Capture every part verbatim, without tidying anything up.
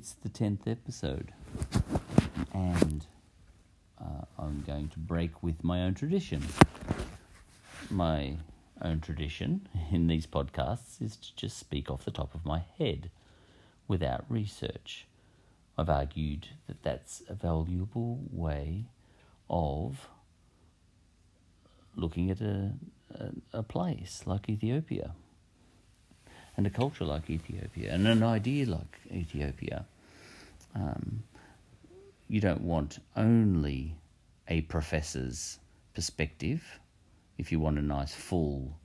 It's the tenth episode, and uh, I'm going to break with my own tradition. My own tradition in these podcasts is to just speak off the top of my head without research. I've argued that that's a valuable way of looking at a, a, a place like Ethiopia, and a culture like Ethiopia, and an idea like Ethiopia. Um, you don't want only a professor's perspective if you want a nice full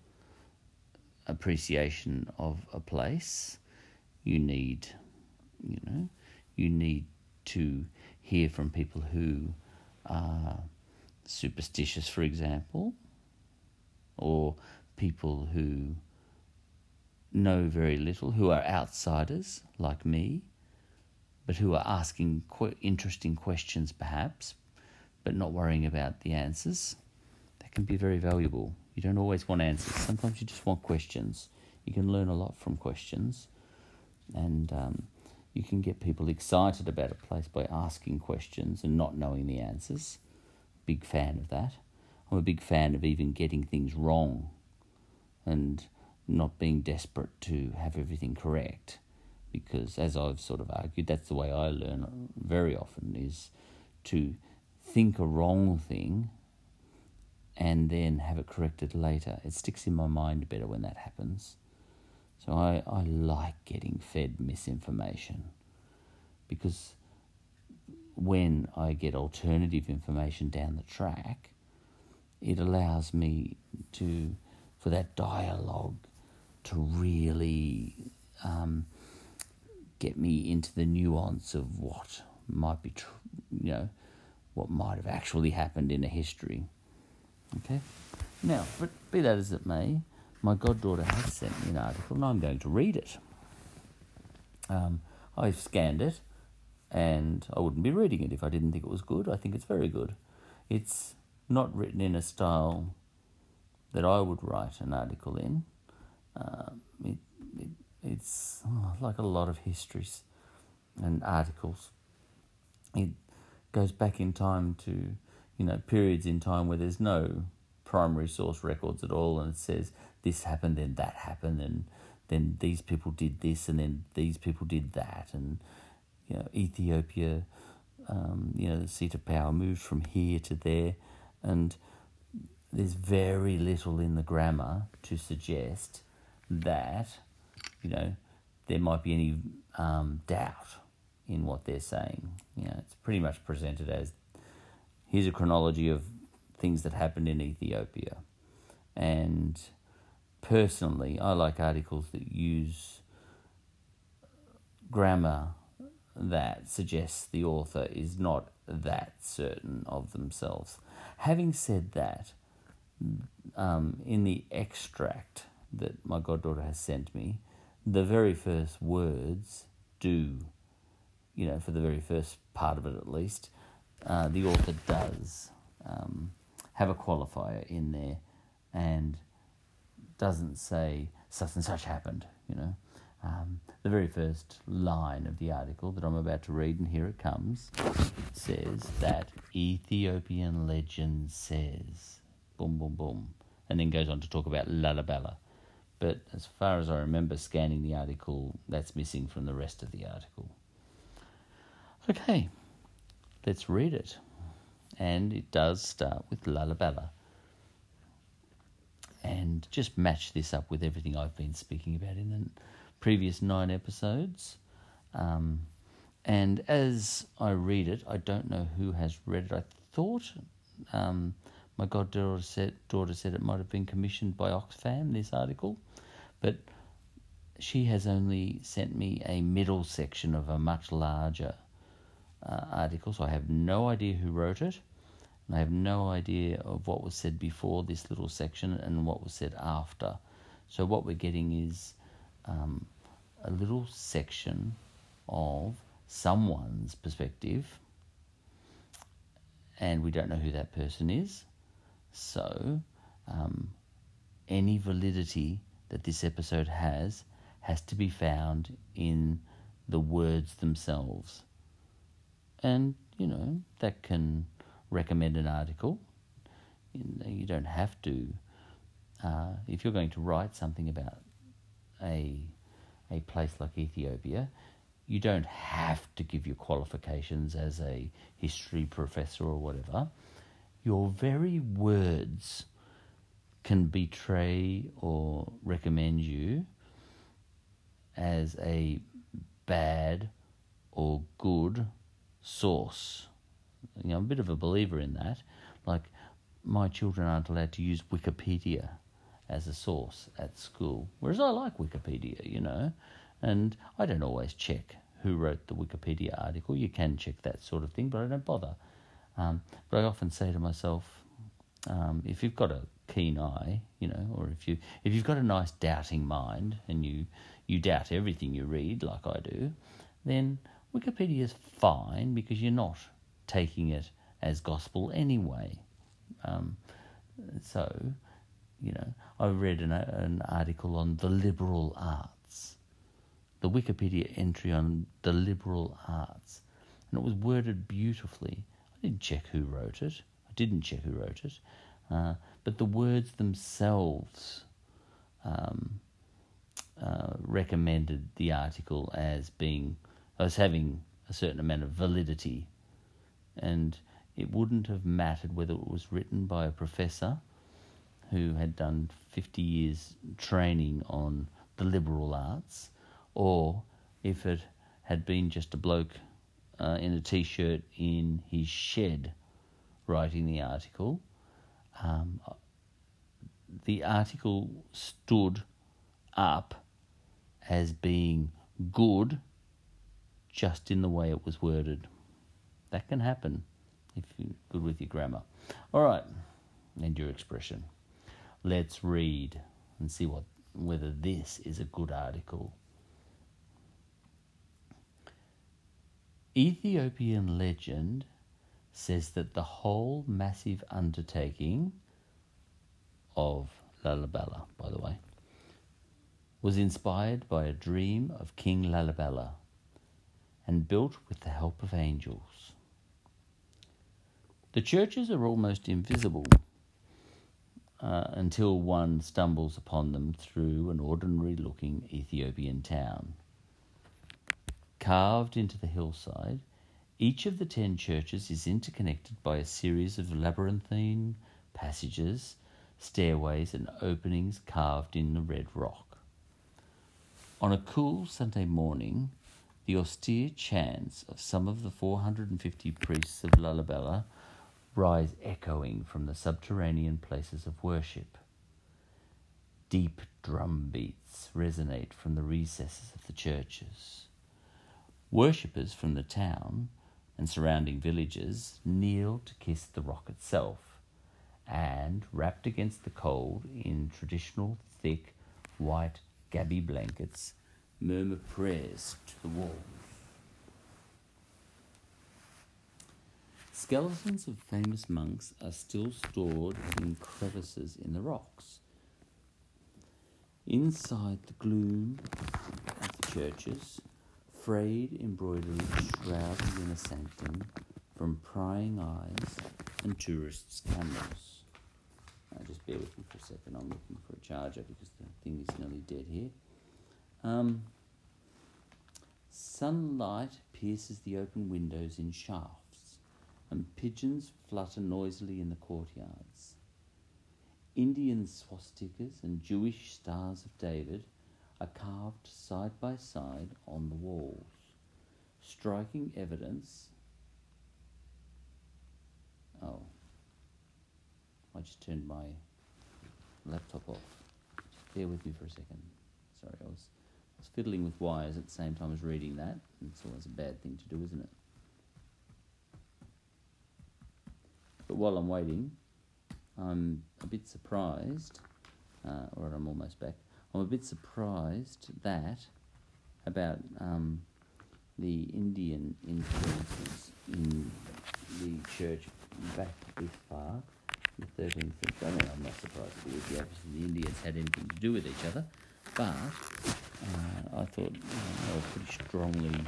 appreciation of a place. You need, you know, you need to hear from people who are superstitious, for example, or people who know very little, who are outsiders like me, but who are asking qu- interesting questions perhaps, but not worrying about the answers. That can be very valuable. You don't always want answers. Sometimes you just want questions. You can learn a lot from questions, and um, you can get people excited about a place by asking questions and not knowing the answers. Big fan of that. I'm a big fan of even getting things wrong and not being desperate to have everything correct, because as I've sort of argued, that's the way I learn very often, is to think a wrong thing and then have it corrected later. It sticks in my mind better when that happens. So I, I like getting fed misinformation, because when I get alternative information down the track, it allows me to, for that dialogue to really um, get me into the nuance of what might be, tr- you know, what might have actually happened in a history. Okay? Now, but be that as it may, my goddaughter has sent me an article, and I'm going to read it. Um, I've scanned it, and I wouldn't be reading it if I didn't think it was good. I think it's very good. It's not written in a style that I would write an article in. Uh, it, it it's oh, like a lot of histories and articles. It goes back in time to, you know, periods in time where there's no primary source records at all, and it says this happened, then that happened, and then these people did this, and then these people did that, and, you know, Ethiopia, um, you know, the seat of power moved from here to there, and there's very little in the grammar to suggest that, you know, there might be any um, doubt in what they're saying. You know, it's pretty much presented as, here's a chronology of things that happened in Ethiopia. And personally, I like articles that use grammar that suggests the author is not that certain of themselves. Having said that, Um, in the extract that my goddaughter has sent me, the very first words do, you know, for the very first part of it at least, uh, the author does um, have a qualifier in there, and doesn't say such and such happened, you know. Um, the very first line of the article that I'm about to read, and here it comes, says that Ethiopian legend says, boom, boom, boom, and then goes on to talk about Lalibela. But as far as I remember scanning the article, that's missing from the rest of the article. Okay, let's read it. And it does start with Lalibela. And just match this up with everything I've been speaking about in the previous nine episodes. Um, and as I read it, I don't know who has read it. I thought... Um, My goddaughter said, daughter said it might have been commissioned by Oxfam, this article, but she has only sent me a middle section of a much larger uh, article, so I have no idea who wrote it, and I have no idea of what was said before this little section and what was said after. So what we're getting is um, a little section of someone's perspective, and we don't know who that person is. So, um, any validity that this episode has has to be found in the words themselves. And, you know, that can recommend an article. You don't have to. Uh, if you're going to write something about a a place like Ethiopia, you don't have to give your qualifications as a history professor or whatever. Your very words can betray or recommend you as a bad or good source. You know, I'm a bit of a believer in that. Like, my children aren't allowed to use Wikipedia as a source at school, whereas I like Wikipedia, you know, and I don't always check who wrote the Wikipedia article. You can check that sort of thing, but I don't bother. Um, but I often say to myself, um, if you've got a keen eye, you know, or if you if you've got a nice doubting mind and you you doubt everything you read, like I do, then Wikipedia is fine because you're not taking it as gospel anyway. Um, so, you know, I read an, an article on the liberal arts, the Wikipedia entry on the liberal arts, and it was worded beautifully. I didn't check who wrote it. I didn't check who wrote it. Uh, but the words themselves um, uh, recommended the article as being, as having a certain amount of validity. And it wouldn't have mattered whether it was written by a professor who had done fifty years training on the liberal arts, or if it had been just a bloke uh, in a t-shirt in his shed writing the article. Um, the article stood up as being good just in the way it was worded. That can happen if you're good with your grammar. All right, and your expression. Let's read and see what whether this is a good article. Ethiopian legend says that the whole massive undertaking of Lalibela, by the way, was inspired by a dream of King Lalibela and built with the help of angels. The churches are almost invisible uh, until one stumbles upon them through an ordinary-looking Ethiopian town. Carved into the hillside, each of the ten churches is interconnected by a series of labyrinthine passages, stairways and openings carved in the red rock. On a cool Sunday morning, the austere chants of some of the four hundred fifty priests of Lalibela rise echoing from the subterranean places of worship. Deep drum beats resonate from the recesses of the churches. Worshippers from the town and surrounding villages kneel to kiss the rock itself, and wrapped against the cold in traditional thick white gaby blankets, murmur prayers to the walls. Skeletons of famous monks are still stored in crevices in the rocks. Inside the gloom of the churches, frayed embroidery shrouded in a sanctum from prying eyes and tourists' cameras. Now, just bear with me for a second. I'm looking for a charger because the thing is nearly dead here. Um, sunlight pierces the open windows in shafts, and pigeons flutter noisily in the courtyards. Indian swastikas and Jewish stars of David are carved side by side on the walls, striking evidence. Oh, I just turned my laptop off. Just bear with me for a second. Sorry, I was, I was fiddling with wires at the same time as reading that. It's always a bad thing to do, isn't it? But while I'm waiting, I'm a bit surprised, uh, or I'm almost back. I'm a bit surprised that about um, the Indian influences in the church back this far, the thirteenth century. I mean, I'm not surprised because the Indians had anything to do with each other, but uh, I thought uh, were pretty strongly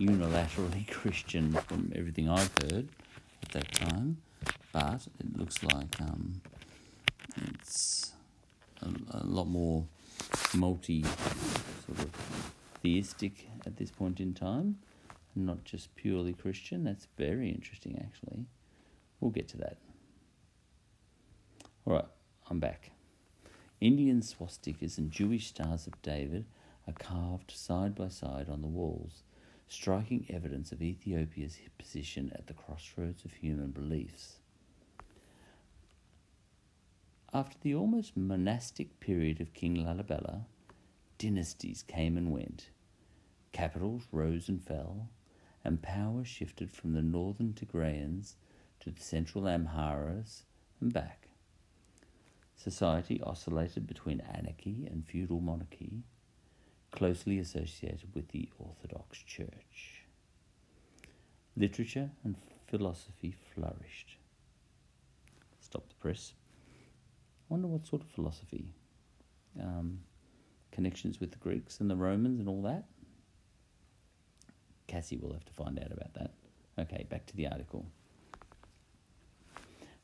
unilaterally Christian from everything I've heard at that time, but it looks like um, it's a, a lot more multi sort of theistic at this point in time, not just purely Christian. That's very interesting, actually. We'll get to that. All right, I'm back. Indian swastikas and Jewish stars of David are carved side by side on the walls, striking evidence of Ethiopia's position at the crossroads of human beliefs. After the almost monastic period of King Lalibela, dynasties came and went, capitals rose and fell, and power shifted from the northern Tigrayans to the central Amharas and back. Society oscillated between anarchy and feudal monarchy, closely associated with the Orthodox Church. Literature and philosophy flourished. Stop the press. I wonder what sort of philosophy. Um, connections with the Greeks and the Romans and all that? Cassie will have to find out about that. Okay, back to the article.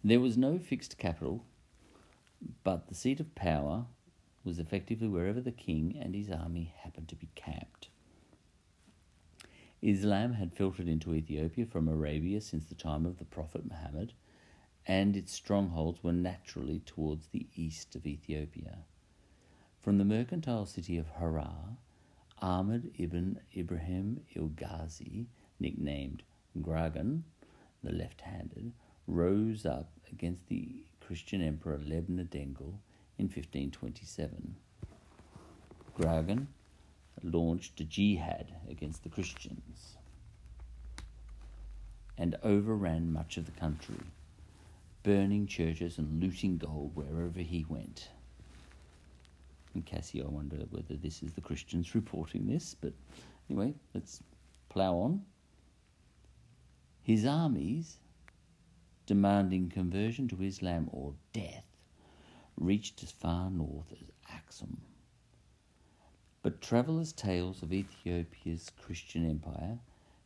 There was no fixed capital, but the seat of power was effectively wherever the king and his army happened to be camped. Islam had filtered into Ethiopia from Arabia since the time of the Prophet Muhammad, and its strongholds were naturally towards the east of Ethiopia. From the mercantile city of Harar, Ahmad ibn Ibrahim al-Ghazi, nicknamed Gragn, the left-handed, rose up against the Christian emperor Lebna Dengel in fifteen twenty-seven. Gragn launched a jihad against the Christians and overran much of the country, burning churches and looting gold wherever he went. And Cassie, I wonder whether this is the Christians reporting this, but anyway, let's plough on. His armies, demanding conversion to Islam or death, reached as far north as Axum. But travellers' tales of Ethiopia's Christian empire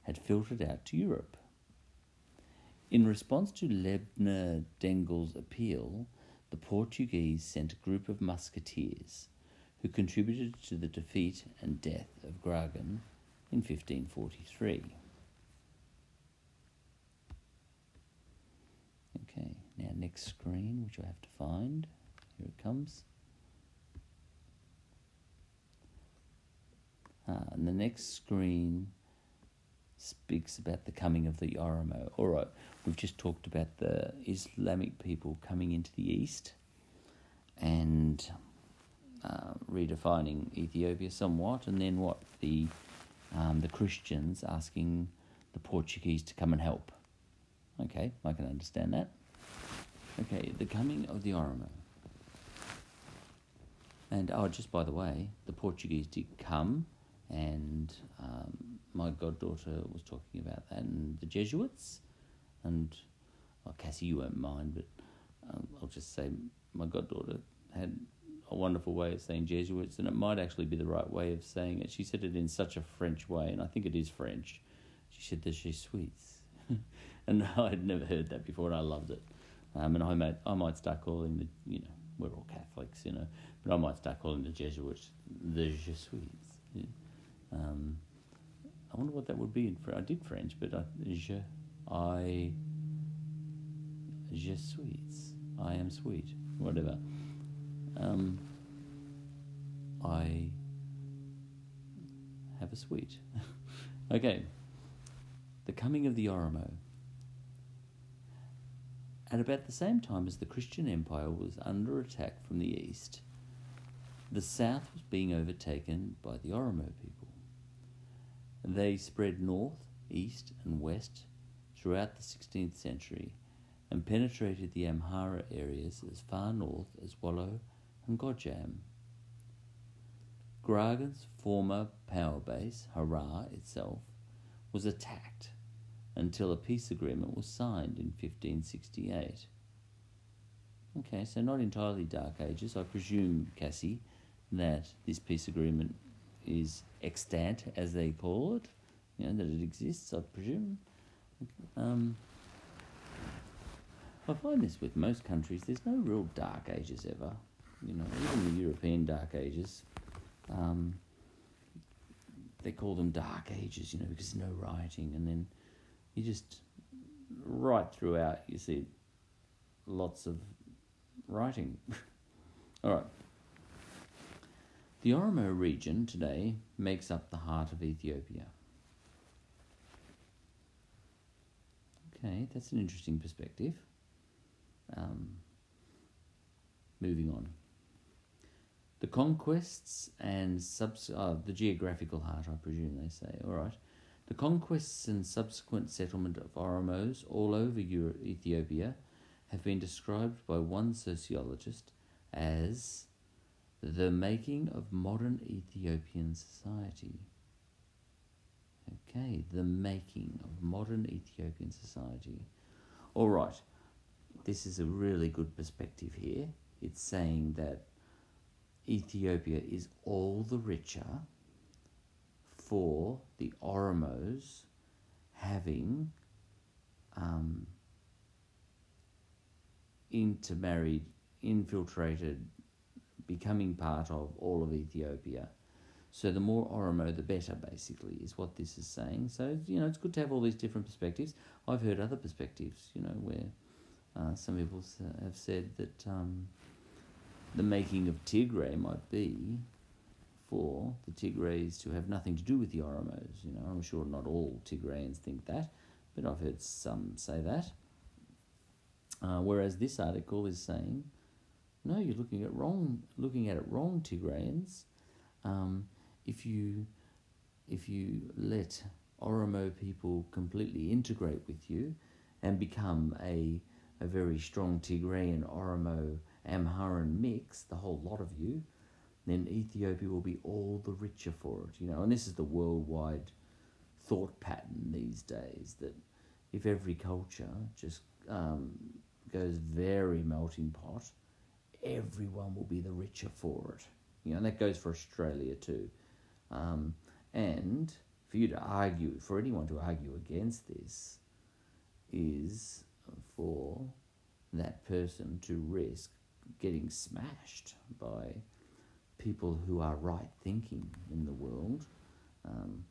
had filtered out to Europe. In response to Lebna Dengel's appeal, the Portuguese sent a group of musketeers who contributed to the defeat and death of Gragn in fifteen forty-three. Okay, now next screen, which I have to find. Here it comes. Ah, and the next screen speaks about the coming of the Oromo. All right, we've just talked about the Islamic people coming into the east and uh, redefining Ethiopia somewhat, and then what? The um, the Christians asking the Portuguese to come and help. Okay, I can understand that. Okay, the coming of the Oromo. And, oh, just by the way, the Portuguese did come, and um, my goddaughter was talking about that, and the Jesuits, and, oh, Cassie, you won't mind, but um, I'll just say my goddaughter had a wonderful way of saying Jesuits, and it might actually be the right way of saying it. She said it in such a French way, and I think it is French. She said the Jesuits, and I had never heard that before, and I loved it. Um, and I might, I might start calling the, you know, we're all Catholics, you know, but I might start calling the Jesuits the Jesuits. Yeah. Um, I wonder what that would be in French. I did French, but I, je, I, je sweets. I am sweet. Whatever. Um, I have a sweet. Okay. The coming of the Oromo. At about the same time as the Christian Empire was under attack from the east, the south was being overtaken by the Oromo people. They spread north, east and west throughout the sixteenth century and penetrated the Amhara areas as far north as Wallow and Godjam. Gragn's former power base, Harar itself, was attacked until a peace agreement was signed in fifteen sixty-eight. Okay, so not entirely Dark Ages. I presume, Cassie, that this peace agreement is extant, as they call it, you know, that it exists, I presume. Um, I find this with most countries, there's no real dark ages ever, you know, even the European dark ages. Um, they call them dark ages, you know, because there's no writing, and then you just, right throughout, you see lots of writing. All right. The Oromo region today makes up the heart of Ethiopia. Okay, that's an interesting perspective. Um, moving on. The conquests and subs oh, the geographical heart, I presume they say. All right. The conquests and subsequent settlement of Oromos all over Euro Ethiopia have been described by one sociologist as the making of modern Ethiopian society. Okay, the making of modern Ethiopian society. All right, this is a really good perspective here. It's saying that Ethiopia is all the richer for the Oromos having um, intermarried, infiltrated, becoming part of all of Ethiopia. So the more Oromo, the better, basically, is what this is saying. So, you know, it's good to have all these different perspectives. I've heard other perspectives, you know, where uh, some people have said that um, the making of Tigray might be for the Tigrays to have nothing to do with the Oromos. You know, I'm sure not all Tigrayans think that, but I've heard some say that. Uh, whereas this article is saying, no, you're looking at wrong, looking at it wrong, Tigrayans. Um, if you, if you let Oromo people completely integrate with you, and become a a very strong Tigrayan, Oromo, Amharan mix, the whole lot of you, then Ethiopia will be all the richer for it. You know, and this is the worldwide thought pattern these days, that if every culture just um, goes very melting pot, everyone will be the richer for it. You know, that goes for Australia too. Um, and for you to argue, for anyone to argue against this, is for that person to risk getting smashed by people who are right-thinking in the world. Um,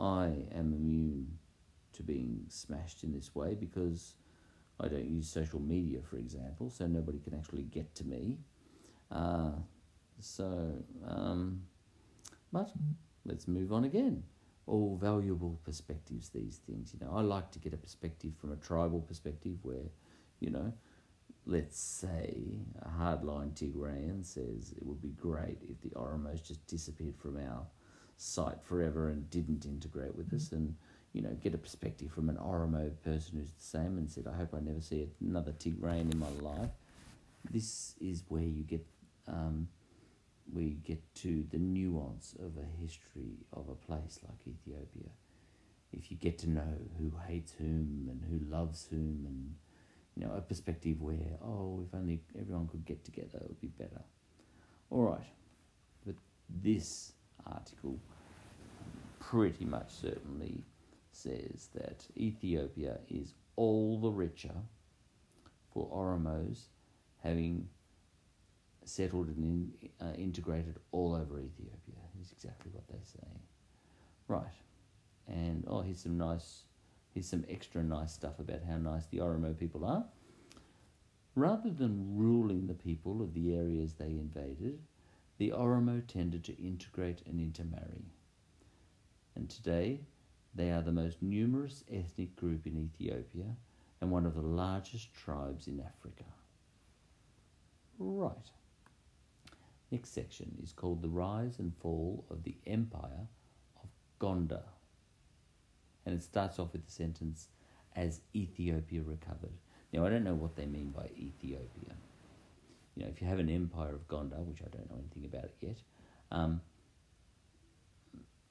I am immune to being smashed in this way because I don't use social media, for example, so nobody can actually get to me. Uh, so, um, but let's move on again. All valuable perspectives, these things. You know, I like to get a perspective from a tribal perspective where, you know, let's say a hardline Tigrayan says it would be great if the Oromos just disappeared from our site forever and didn't integrate with us, and, you know, get a perspective from an Oromo person who's the same and said, I hope I never see another Tigrayan in my life. This is where you get, um, we get to the nuance of a history of a place like Ethiopia. If you get to know who hates whom and who loves whom, and, you know, a perspective where, oh, if only everyone could get together, it would be better. All right, but this article pretty much certainly says that Ethiopia is all the richer for Oromos having settled and in, uh, integrated all over Ethiopia, is exactly what they say. Right, and oh, here's some nice, here's some extra nice stuff about how nice the Oromo people are. Rather than ruling the people of the areas they invaded, the Oromo tended to integrate and intermarry. And today, they are the most numerous ethnic group in Ethiopia and one of the largest tribes in Africa. Right. Next section is called The Rise and Fall of the Empire of Gondar. And it starts off with the sentence, as Ethiopia recovered. Now, I don't know what they mean by Ethiopia. You know, if you have an empire of Gondar, which I don't know anything about it yet, um,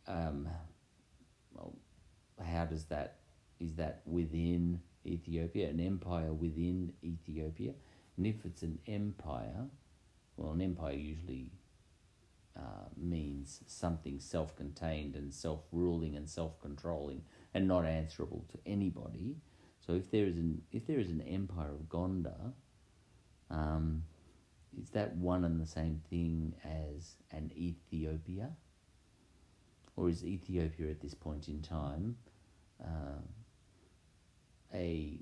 um, well, how does that, is that within Ethiopia, an empire within Ethiopia? And if it's an empire, well, an empire usually uh, means something self-contained and self-ruling and self-controlling and not answerable to anybody. So if there is an if there is an empire of Gondar, um, is that one and the same thing as an Ethiopia? Or is Ethiopia at this point in time uh, a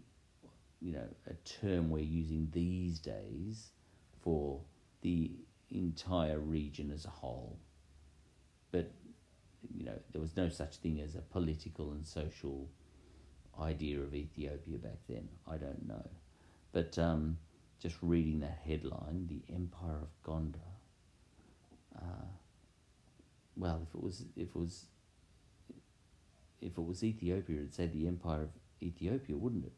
you know a term we're using these days for the entire region as a whole? But you know there was no such thing as a political and social idea of Ethiopia back then. I don't know, but um, just reading that headline, the Empire of Gondar. Uh, well, if it was if it was if it was Ethiopia, it'd say the Empire of Ethiopia, wouldn't it?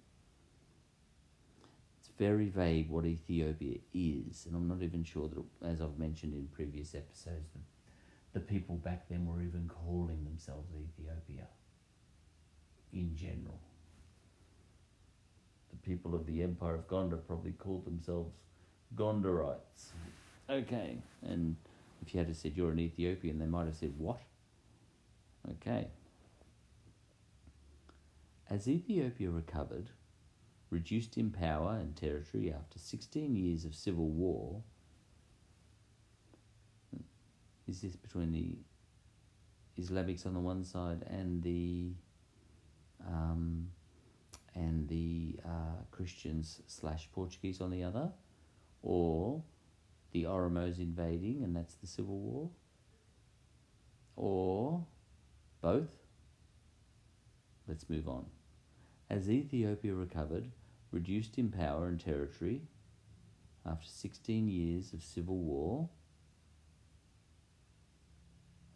It's very vague what Ethiopia is, and I'm not even sure that, it, as I've mentioned in previous episodes, the, the people back then were even calling themselves Ethiopia. In general, the people of the Empire of Gondar probably called themselves Gondarites. Okay, and if you had said you're an Ethiopian, they might have said what? Okay. As Ethiopia recovered, reduced in power and territory after sixteen years of civil war, is this between the Islamics on the one side and the Um, and the uh, Christians slash Portuguese on the other, or the Oromos invading and that's the civil war, or both? Let's move on. As Ethiopia recovered, reduced in power and territory after sixteen years of civil war,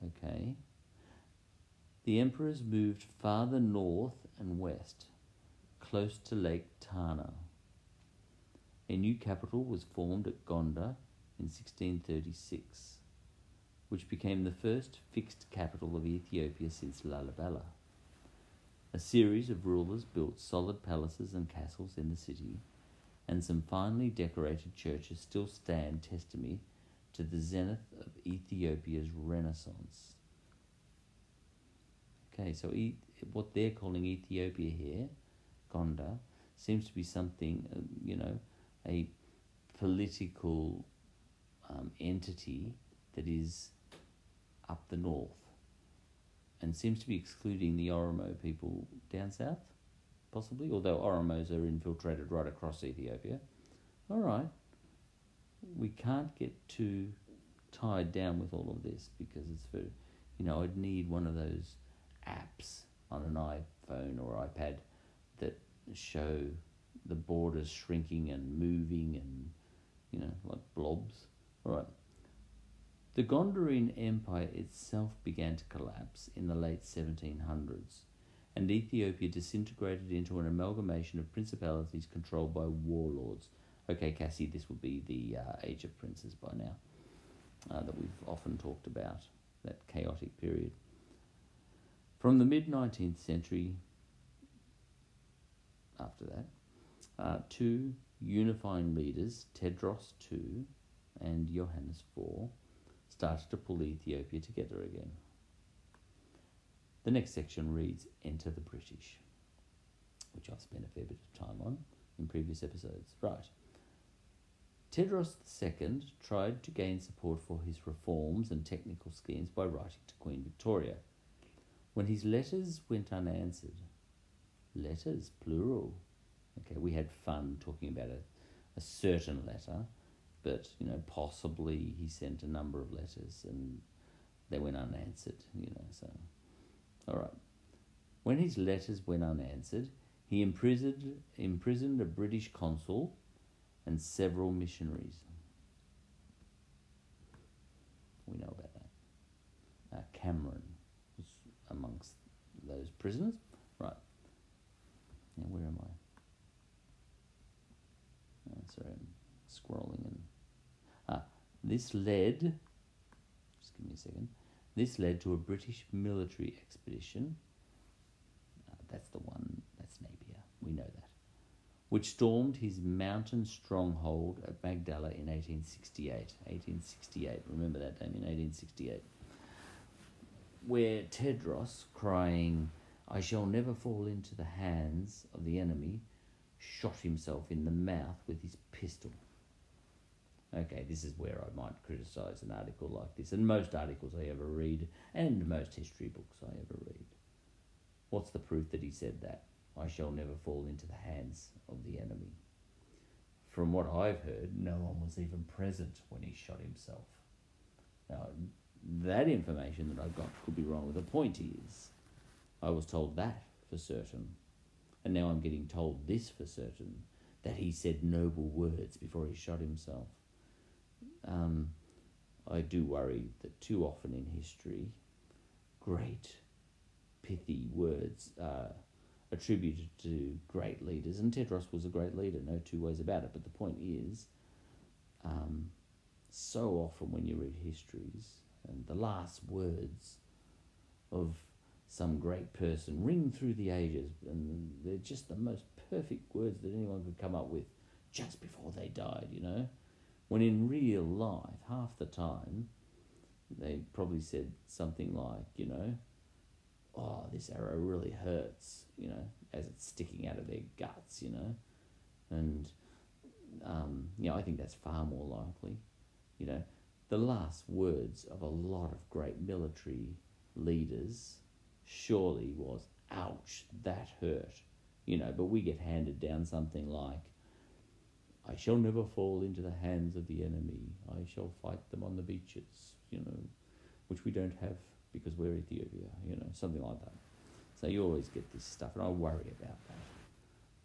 okay, the emperors moved farther north and west, close to Lake Tana. A new capital was formed at Gondar in sixteen thirty-six, which became the first fixed capital of Ethiopia since Lalibela. A series of rulers built solid palaces and castles in the city, and some finely decorated churches still stand testimony to the zenith of Ethiopia's Renaissance. Okay, so e- what they're calling Ethiopia here, Gondar, seems to be something, you know, a political um, entity that is up the north and seems to be excluding the Oromo people down south, possibly, although Oromos are infiltrated right across Ethiopia. All right, we can't get too tied down with all of this because it's for, you know, I'd need one of those apps on an iPhone or iPad that show the borders shrinking and moving and, you know, like blobs. All right. The Gondarian Empire itself began to collapse in the late seventeen hundreds, and Ethiopia disintegrated into an amalgamation of principalities controlled by warlords. Okay, Cassie, this would be the uh, Age of Princes by now uh, that we've often talked about, that chaotic period. From the mid-nineteenth century, after that, uh, two unifying leaders, Tewodros the Second and Johannes the Fourth, started to pull Ethiopia together again. The next section reads, Enter the British, which I've spent a fair bit of time on in previous episodes. Right. Tewodros the Second tried to gain support for his reforms and technical schemes by writing to Queen Victoria. When his letters went unanswered, letters, plural. Okay, we had fun talking about a, a certain letter, but, you know, possibly he sent a number of letters and they went unanswered, you know, so. All right. When his letters went unanswered, he imprisoned, imprisoned a British consul and several missionaries. We know about that. Uh, Cameron. Amongst those prisoners. Right. Now, where am I? Oh, sorry, I'm scrolling. And ah, this led, just give me a second, this led to a British military expedition. Uh, that's the one, that's Napier, we know that. which stormed his mountain stronghold at Magdala in eighteen sixty-eight. eighteen sixty-eight, remember that name, in eighteen sixty-eight. Where Tewodros, crying, "I shall never fall into the hands of the enemy," shot himself in the mouth with his pistol. Okay, this is where I might criticise an article like this, and most articles I ever read, and most history books I ever read. What's the proof that he said that? "I shall never fall into the hands of the enemy." From what I've heard, no one was even present when he shot himself. Now, that information that I've got could be wrong. The point is, I was told that for certain, and now I'm getting told this for certain, that he said noble words before he shot himself. Um, I do worry that too often in history, great, pithy words are attributed to great leaders, and Tewodros was a great leader, no two ways about it. But the point is, um, so often when you read histories, and the last words of some great person ring through the ages, and they're just the most perfect words that anyone could come up with just before they died, you know? When in real life, half the time, they probably said something like, you know, "Oh, this arrow really hurts," you know, as it's sticking out of their guts, you know? And, um, you know, I think that's far more likely, you know? The last words of a lot of great military leaders surely was, "Ouch, that hurt," you know, but we get handed down something like, "I shall never fall into the hands of the enemy. I shall fight them on the beaches," you know, which we don't have because we're Ethiopia, you know, something like that. So you always get this stuff, and I worry about that.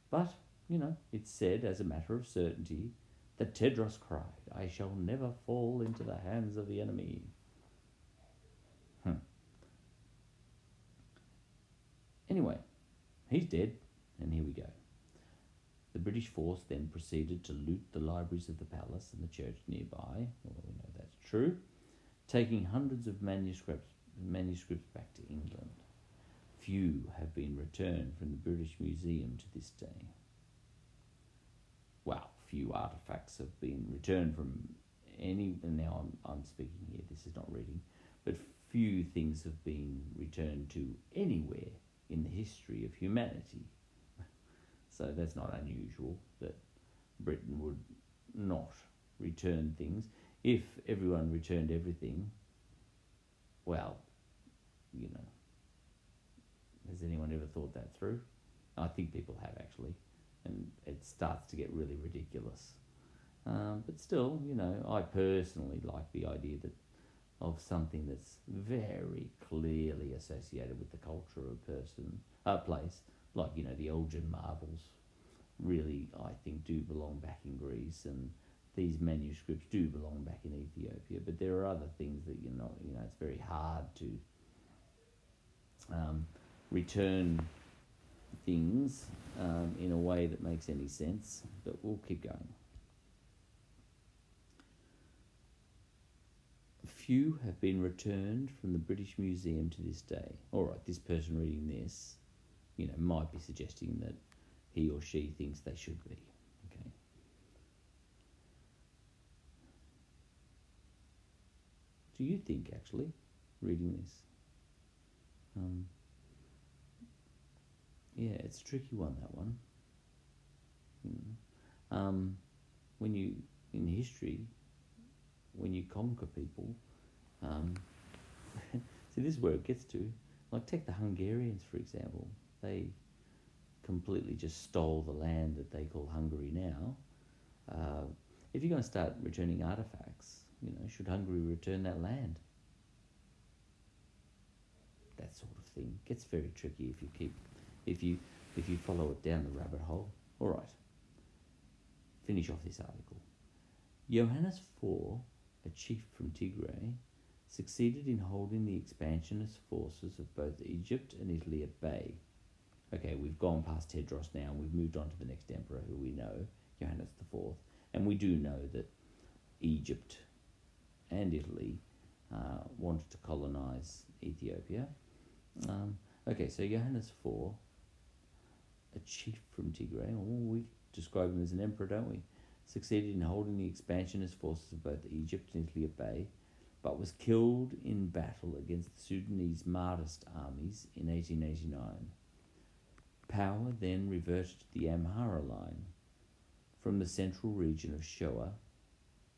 But, you know, it's said as a matter of certainty that Tewodros cried, "I shall never fall into the hands of the enemy." Hmm. Anyway, he's dead, and here we go. The British force then proceeded to loot the libraries of the palace and the church nearby. Well, we know that's true, taking hundreds of manuscripts manuscripts back to England. Few have been returned from the British Museum to this day. Wow. Few artefacts have been returned from any, and now I'm, I'm speaking here, this is not reading, but few things have been returned to anywhere in the history of humanity. So that's not unusual that Britain would not return things. If everyone returned everything, well, you know, has anyone ever thought that through? I think people have, actually. And it starts to get really ridiculous. Um, but still, you know, I personally like the idea that of something that's very clearly associated with the culture of a person, a place, like, you know, the Elgin marbles really, I think, do belong back in Greece, and these manuscripts do belong back in Ethiopia. But there are other things that you're not, you know, it's very hard to um, return things um, in a way that makes any sense, but we'll keep going. Few have been returned from the British Museum to this day. All right, this person reading this, you know, might be suggesting that he or she thinks they should be. Okay. Do you think, actually, reading this? Um... Yeah, it's a tricky one, that one. You know, um, when you, in history, when you conquer people, um, see, this is where it gets to. Like, take the Hungarians, for example. They completely just stole the land that they call Hungary now. Uh, if you're going to start returning artefacts, you know, should Hungary return that land? That sort of thing gets very tricky if you keep... If you if you follow it down the rabbit hole. All right. Finish off this article. Johannes the fourth, a chief from Tigray, succeeded in holding the expansionist forces of both Egypt and Italy at bay. Okay, we've gone past Tewodros now, and we've moved on to the next emperor, who we know, Johannes the fourth. And we do know that Egypt and Italy uh, wanted to colonize Ethiopia. Um, okay, so Johannes the fourth, a chief from Tigray, or we describe him as an emperor, don't we? Succeeded in holding the expansionist forces of both Egypt and Italy at bay, but was killed in battle against the Sudanese Mahdist armies in eighteen eighty-nine. Power then reverted to the Amhara line from the central region of Shoa,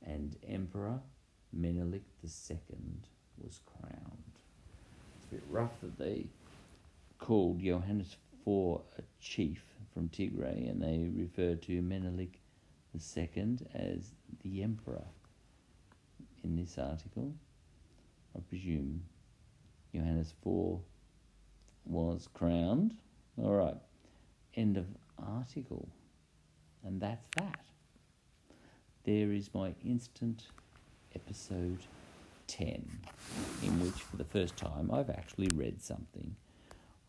and Emperor Menelik the Second was crowned. It's a bit rough that they called Johannes the Fourth a chief from Tigray, and they referred to Menelik the Second as the emperor in this article. I presume Johannes the Fourth was crowned. All right, end of article. And that's that. There is my instant episode ten, in which for the first time I've actually read something.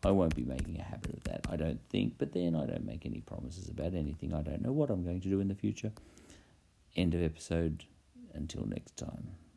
I won't be making a habit of that, I don't think, but then I don't make any promises about anything. I don't know what I'm going to do in the future. End of episode. Until next time.